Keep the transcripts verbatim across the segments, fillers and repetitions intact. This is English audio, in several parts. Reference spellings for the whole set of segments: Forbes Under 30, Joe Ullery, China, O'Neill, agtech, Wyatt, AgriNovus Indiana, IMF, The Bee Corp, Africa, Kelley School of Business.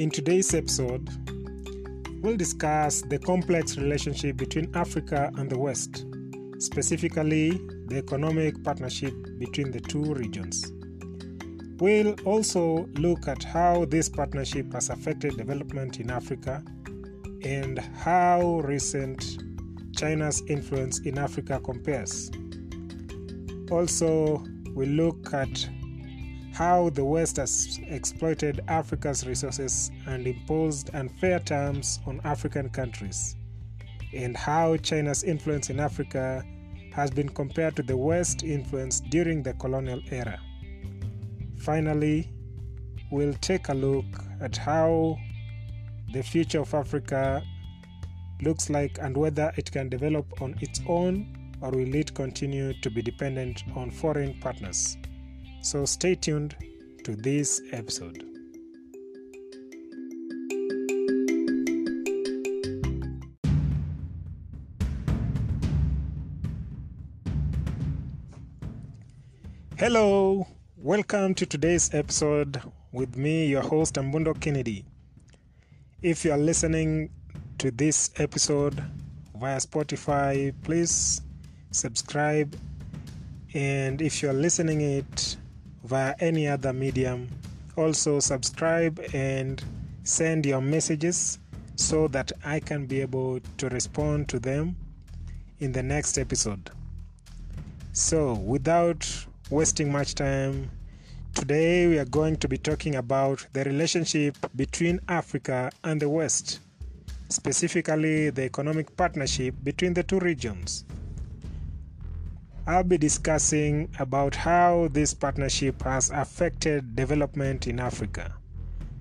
In today's episode, we'll discuss the complex relationship between Africa and the West, specifically the economic partnership between the two regions. We'll also look at how this partnership has affected development in Africa and how recent China's influence in Africa compares. Also, we'll look at how the West has exploited Africa's resources and imposed unfair terms on African countries, and how China's influence in Africa has been compared to the West influence during the colonial era. Finally, we'll take a look at how the future of Africa looks like and whether it can develop on its own or will it continue to be dependent on foreign partners. So stay tuned to this episode. Hello, welcome to today's episode with me, your host Ambundo Kennedy. If you are listening to this episode via Spotify, please subscribe, and if you are listening it via any other medium, also subscribe and send your messages so that I can be able to respond to them in the next episode. So without wasting much time, today we are going to be talking about the relationship between Africa and the West, specifically the economic partnership between the two regions. I'll be discussing about how this partnership has affected development in Africa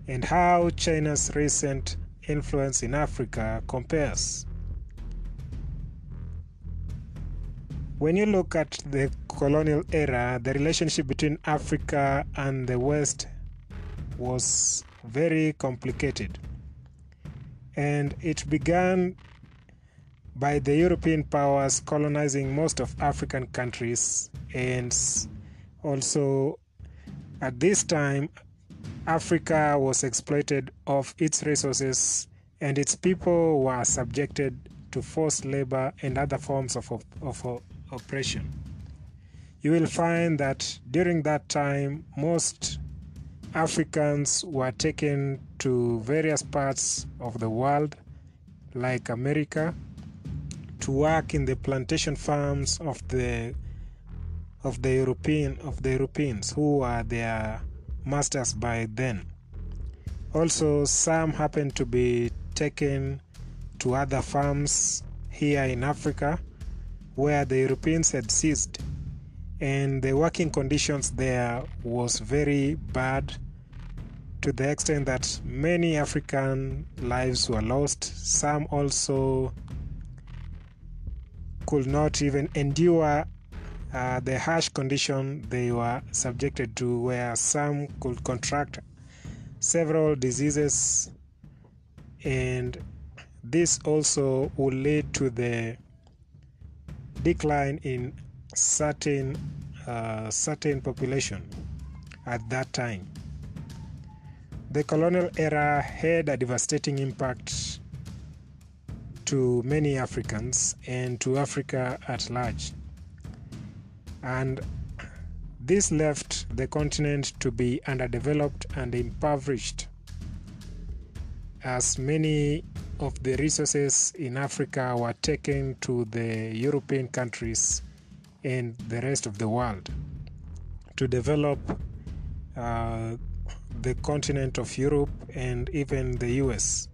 and how China's recent influence in Africa compares. When you look at the colonial era, the relationship between Africa and the West was very complicated, and it began by the European powers colonizing most of African countries, and also at this time Africa was exploited of its resources and its people were subjected to forced labor and other forms of, of, of oppression. You will find that during that time most Africans were taken to various parts of the world like America to work in the plantation farms of the of the European of the Europeans who were their masters by then. Also, some happened to be taken to other farms here in Africa where the Europeans had seized, and the working conditions there was very bad to the extent that many African lives were lost. Some also could not even endure uh, the harsh condition they were subjected to, where some could contract several diseases, and this also would lead to the decline in certain uh, certain population at that time. The colonial era had a devastating impact to many Africans and to Africa at large, and this left the continent to be underdeveloped and impoverished, as many of the resources in Africa were taken to the European countries and the rest of the world to develop uh, the continent of Europe and even the U S.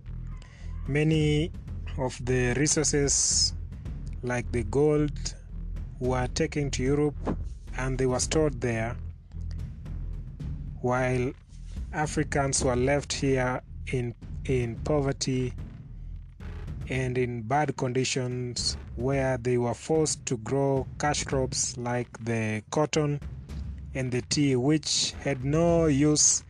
Many of the resources like the gold were taken to Europe and they were stored there, while Africans were left here in in poverty and in bad conditions where they were forced to grow cash crops like the cotton and the tea, which had no use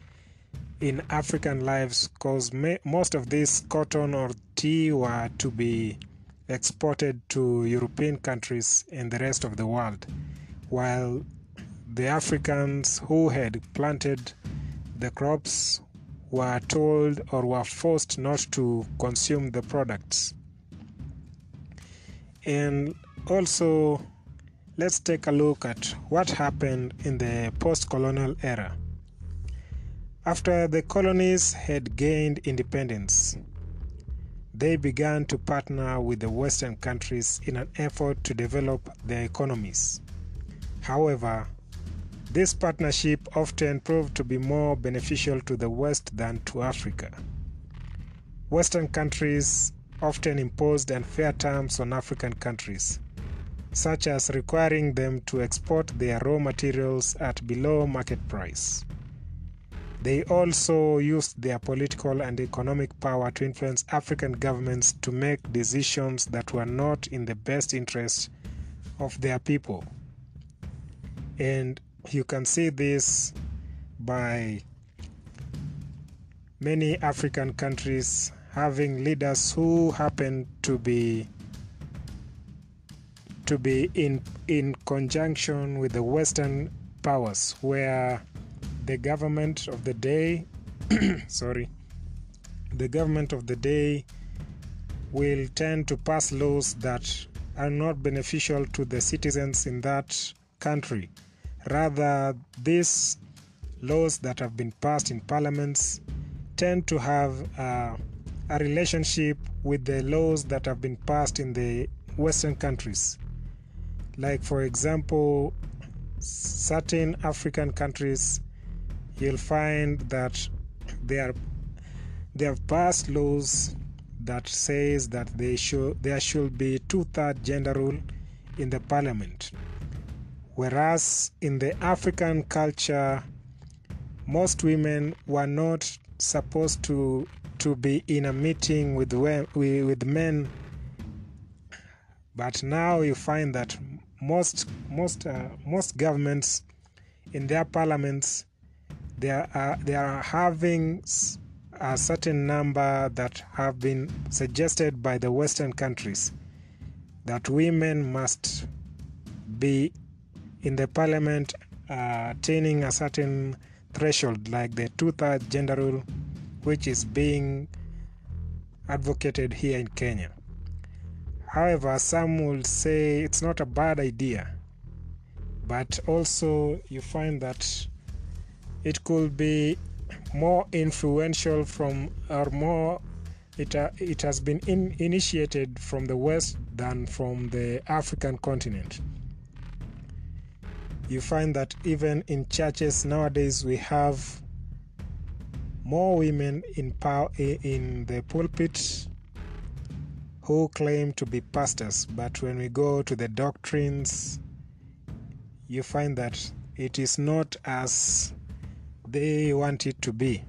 in African lives because ma- most of this cotton or tea were to be exported to European countries and the rest of the world, while the Africans who had planted the crops were told or were forced not to consume the products. And also, let's take a look at what happened in the post-colonial era. After the colonies had gained independence, they began to partner with the Western countries in an effort to develop their economies. However, this partnership often proved to be more beneficial to the West than to Africa. Western countries often imposed unfair terms on African countries, such as requiring them to export their raw materials at below market price. They also used their political and economic power to influence African governments to make decisions that were not in the best interest of their people. And you can see this by many African countries having leaders who happen to be to be in in conjunction with the Western powers, where the government of the day sorry the government of the day will tend to pass laws that are not beneficial to the citizens in that country. Rather, these laws that have been passed in parliaments tend to have uh, a relationship with the laws that have been passed in the Western countries. Like, for example, certain African countries, you'll find that they are they have passed laws that says that they should there should be two-thirds gender rule in the parliament. Whereas in the African culture, most women were not supposed to to be in a meeting with with men. But now you find that most most uh, most governments, in their parliaments, they are they are having a certain number that have been suggested by the Western countries, that women must be in the parliament, uh, attaining a certain threshold, like the two-thirds gender rule, which is being advocated here in Kenya. However, some will say it's not a bad idea, but also you find that it could be more influential from, or more, it, uh, it has been in, initiated from the West than from the African continent. You find that even in churches nowadays, we have more women in power in the pulpit who claim to be pastors, but when we go to the doctrines, you find that it is not as they want it to be.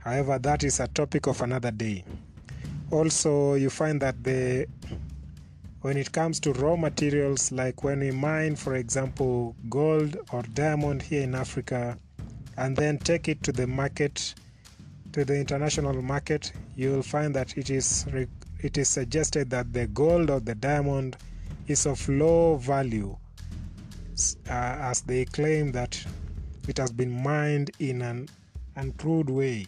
However, that is a topic of another day. Also, you find that the when it comes to raw materials, like when we mine, for example, gold or diamond here in Africa, and then take it to the market, to the international market, you will find that it is it is suggested that the gold or the diamond is of low value, uh, as they claim that it has been mined in an uncrude way.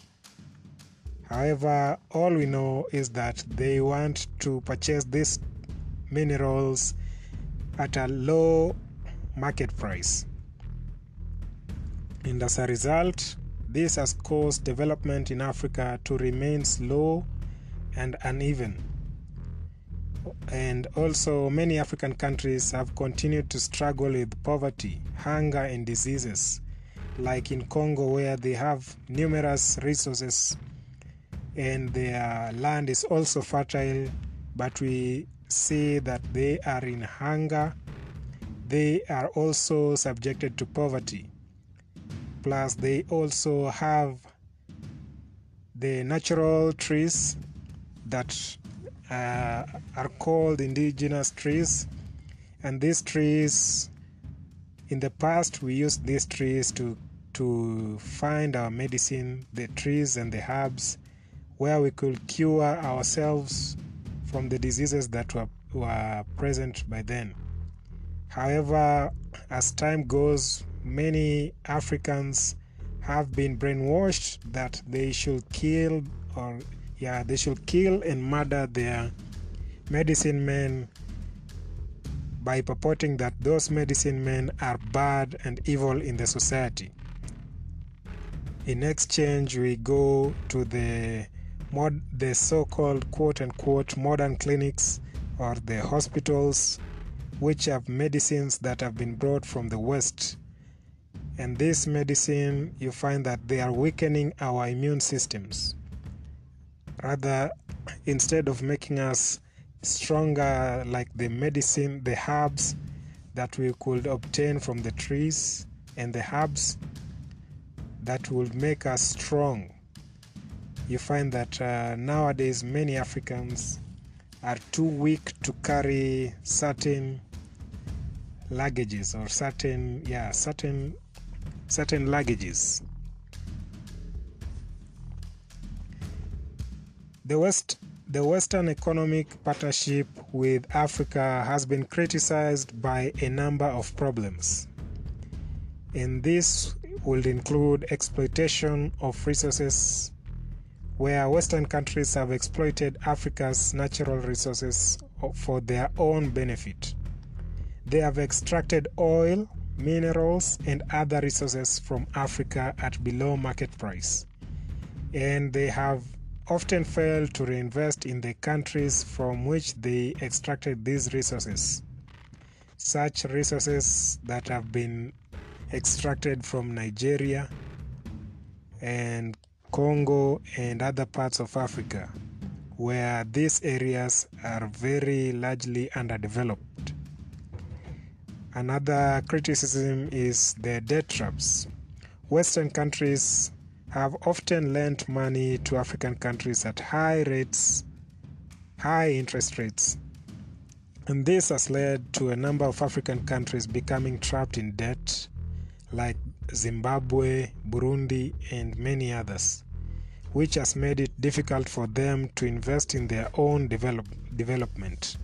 However, all we know is that they want to purchase this minerals at a low market price. And as a result, this has caused development in Africa to remain slow and uneven. And also, many African countries have continued to struggle with poverty, hunger, and diseases, like in Congo, where they have numerous resources and their land is also fertile, but we see that they are in hunger. They are also subjected to poverty. Plus, they also have the natural trees that uh, are called indigenous trees, and these trees, in the past, we used these trees to to find our medicine, the trees and the herbs, where we could cure ourselves from the diseases that were, were present by then. However, as time goes, many Africans have been brainwashed that they should kill or yeah they should kill and murder their medicine men by purporting that those medicine men are bad and evil in the society. In exchange, we go to the mod, the so-called quote-unquote modern clinics or the hospitals, which have medicines that have been brought from the West. And this medicine, you find that they are weakening our immune systems. Rather, instead of making us stronger like the medicine, the herbs that we could obtain from the trees and the herbs that would make us strong, you find that uh, nowadays many Africans are too weak to carry certain luggages or certain yeah certain certain luggages. The West the Western Economic Partnership with Africa has been criticized by a number of problems, and this would include exploitation of resources, where Western countries have exploited Africa's natural resources for their own benefit. They have extracted oil, minerals, and other resources from Africa at below market price, and they have often failed to reinvest in the countries from which they extracted these resources. Such resources that have been extracted from Nigeria and Congo and other parts of Africa, where these areas are very largely underdeveloped. Another criticism is the debt traps. Western countries have often lent money to African countries at high rates, high interest rates, and this has led to a number of African countries becoming trapped in debt, like Zimbabwe, Burundi, and many others, which has made it difficult for them to invest in their own develop, development.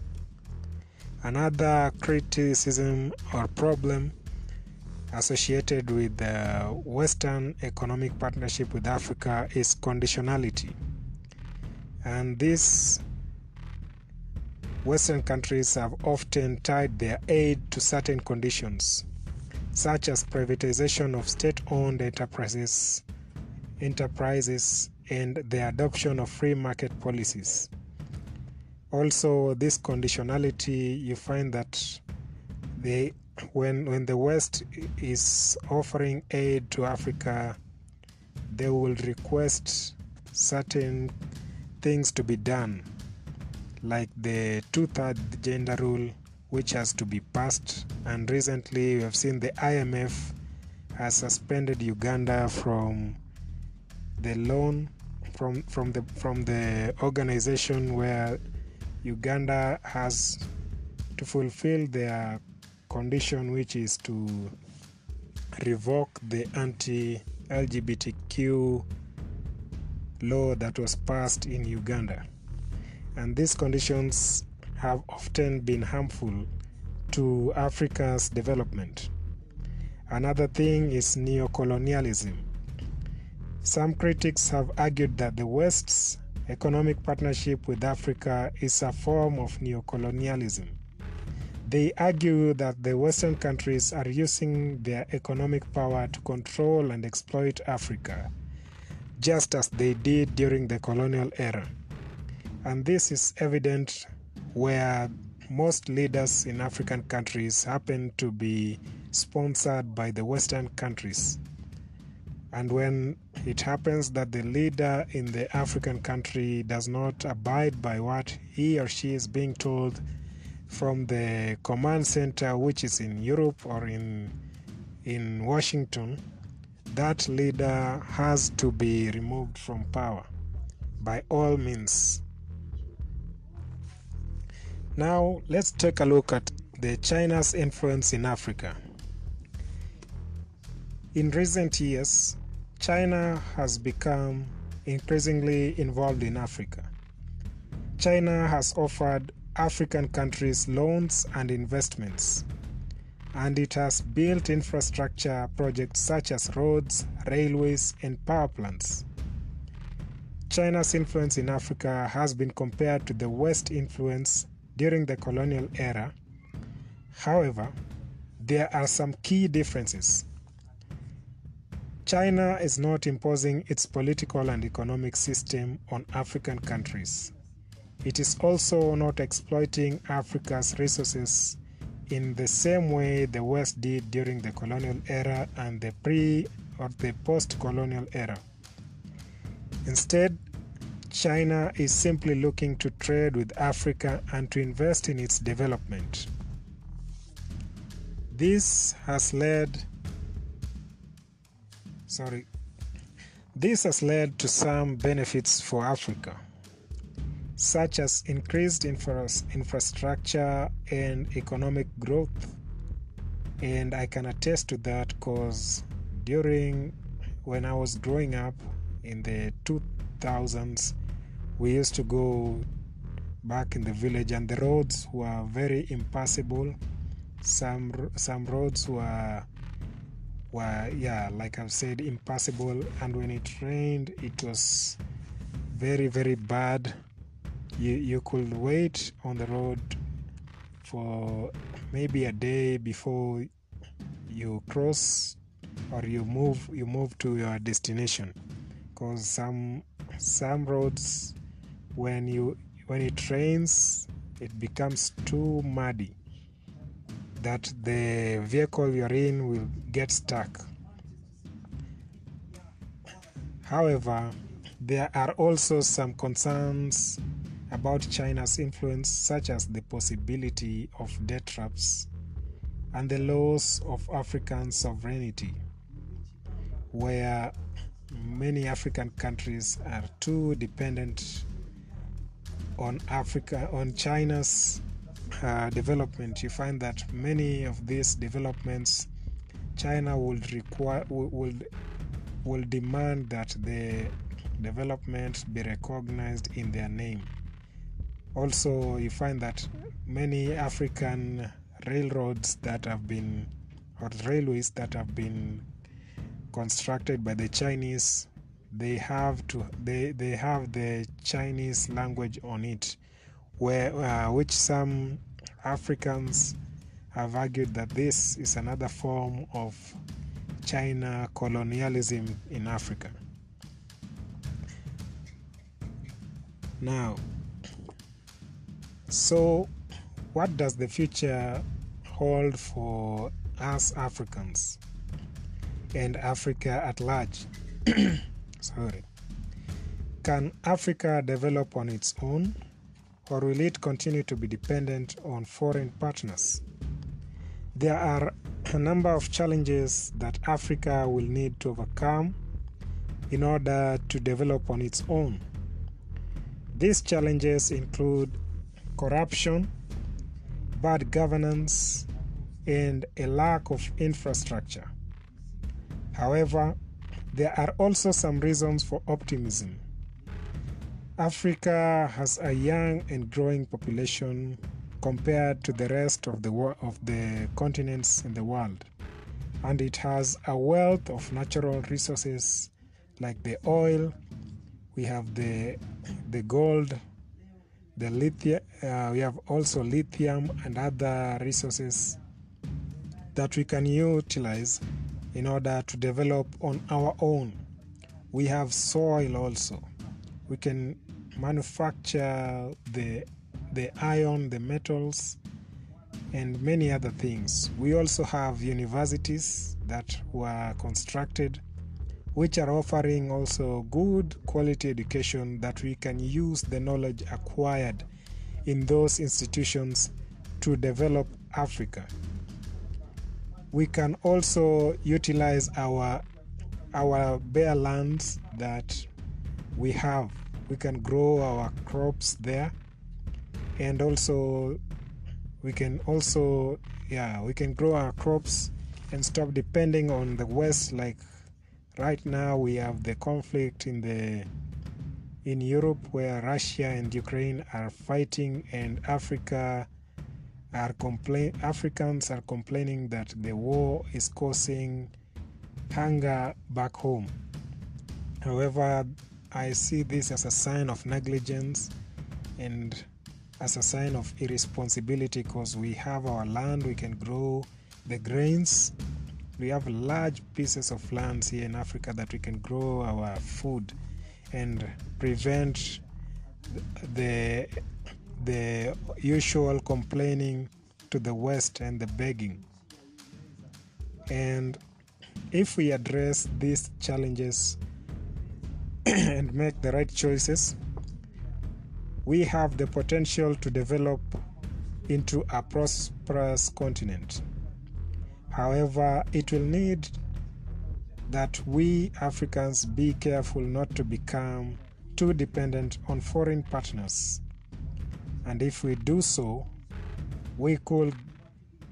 Another criticism or problem associated with the Western Economic Partnership with Africa is conditionality. And these Western countries have often tied their aid to certain conditions, such as privatization of state-owned enterprises, enterprises and the adoption of free market policies. Also, this conditionality, you find that they, when, when the West is offering aid to Africa, they will request certain things to be done, like the two-thirds gender rule, which has to be passed, and recently we have seen the I M F has suspended Uganda from the loan from from the from the organization, where Uganda has to fulfill their condition, which is to revoke the anti-L G B T Q law that was passed in Uganda. And these conditions have often been harmful to Africa's development. Another thing is neocolonialism. Some critics have argued that the West's economic partnership with Africa is a form of neocolonialism. They argue that the Western countries are using their economic power to control and exploit Africa, just as they did during the colonial era. And this is evident where most leaders in African countries happen to be sponsored by the Western countries. And when it happens that the leader in the African country does not abide by what he or she is being told from the command center, which is in Europe or in, in Washington, that leader has to be removed from power by all means. Now, let's take a look at the China's influence in Africa. In recent years, China has become increasingly involved in Africa. China has offered African countries loans and investments. and it has built infrastructure projects such as roads, railways, and power plants. China's influence in Africa has been compared to the West influence during the colonial era. However, there are some key differences. China is not imposing its political and economic system on African countries. It is also not exploiting Africa's resources in the same way the West did during the colonial era and the pre or the post-colonial era. Instead, China is simply looking to trade with Africa and to invest in its development. This has led sorry, this has led to some benefits for Africa, such as increased infra- infrastructure and economic growth, and I can attest to that because during when I was growing up in the two thousands, we used to go back in the village and the roads were very impassable. Some some roads were were yeah, like I've said, impassable, and when it rained, it was very very bad. You you could wait on the road for maybe a day before you cross or you move you move to your destination. Because some some roads, when you when it rains, it becomes too muddy that the vehicle you're in will get stuck. However, there are also some concerns about China's influence, such as the possibility of debt traps and the loss of African sovereignty, where many African countries are too dependent on Africa, on China's uh, development. You find that many of these developments, China would require, would will demand that the development be recognized in their name. Also, you find that many African railroads that have been, or railways that have been constructed by the Chinese, they have to they, they have the Chinese language on it, where uh, which some Africans have argued that this is another form of China colonialism in Africa. Now, so what does the future hold for us Africans and Africa at large? Sorry. Can Africa develop on its own, or will it continue to be dependent on foreign partners? There are a number of challenges that Africa will need to overcome in order to develop on its own. These challenges include corruption, bad governance, and a lack of infrastructure. However, there are also some reasons for optimism. Africa has a young and growing population compared to the rest of the wo- of the continents in the world, and it has a wealth of natural resources like the oil. We have the the gold, the lithium. Uh, we have also lithium and other resources that we can utilize in order to develop on our own. We have soil also. We can manufacture the the iron, the metals, and many other things. We also have universities that were constructed, which are offering also good quality education that we can use the knowledge acquired in those institutions to develop Africa. We can also utilize our our bare lands that we have. We can grow our crops there, and also we can also yeah we can grow our crops and stop depending on the West. Like right now, we have the conflict in the in Europe where Russia and Ukraine are fighting, and Africa are complain Africans are complaining that the war is causing hunger back home. However, I see this as a sign of negligence and as a sign of irresponsibility, because we have our land, we can grow the grains. We have large pieces of land here in Africa that we can grow our food and prevent the the usual complaining to the West and the begging. And if we address these challenges and make the right choices, we have the potential to develop into a prosperous continent. However, it will need that we Africans be careful not to become too dependent on foreign partners. And if we do so, we could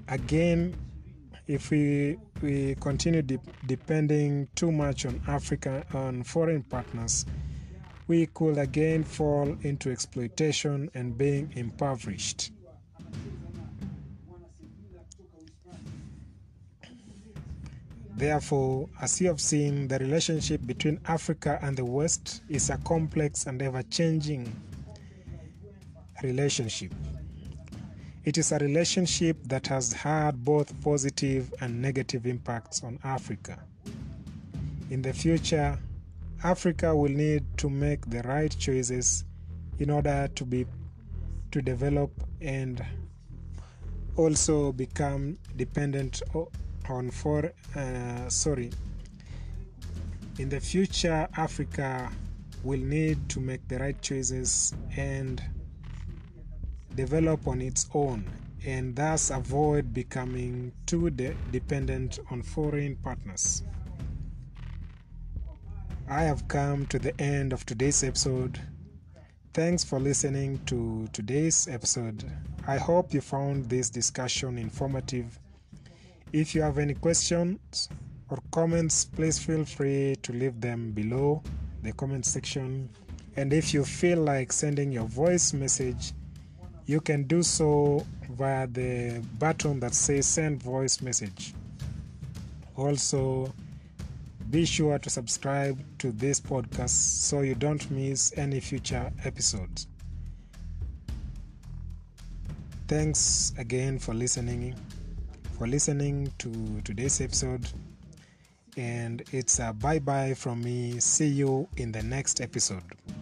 again, if we we continue de- depending too much on Africa, on foreign partners, we could again fall into exploitation and being impoverished. Therefore, as you have seen, the relationship between Africa and the West is a complex and ever-changing relationship. It is a relationship that has had both positive and negative impacts on Africa. In the future, Africa will need to make the right choices in order to be to develop and also become dependent on for uh, sorry. In the future, Africa will need to make the right choices and develop on its own, and thus avoid becoming too de- dependent on foreign partners. I have come to the end of today's episode. Thanks for listening to today's episode. I hope you found this discussion informative. If you have any questions or comments, please feel free to leave them below the comment section. And if you feel like sending your voice message, you can do so via the button that says send voice message. Also, be sure to subscribe to this podcast so you don't miss any future episodes. Thanks again for listening, for listening to today's episode. And it's a bye-bye from me. See you in the next episode.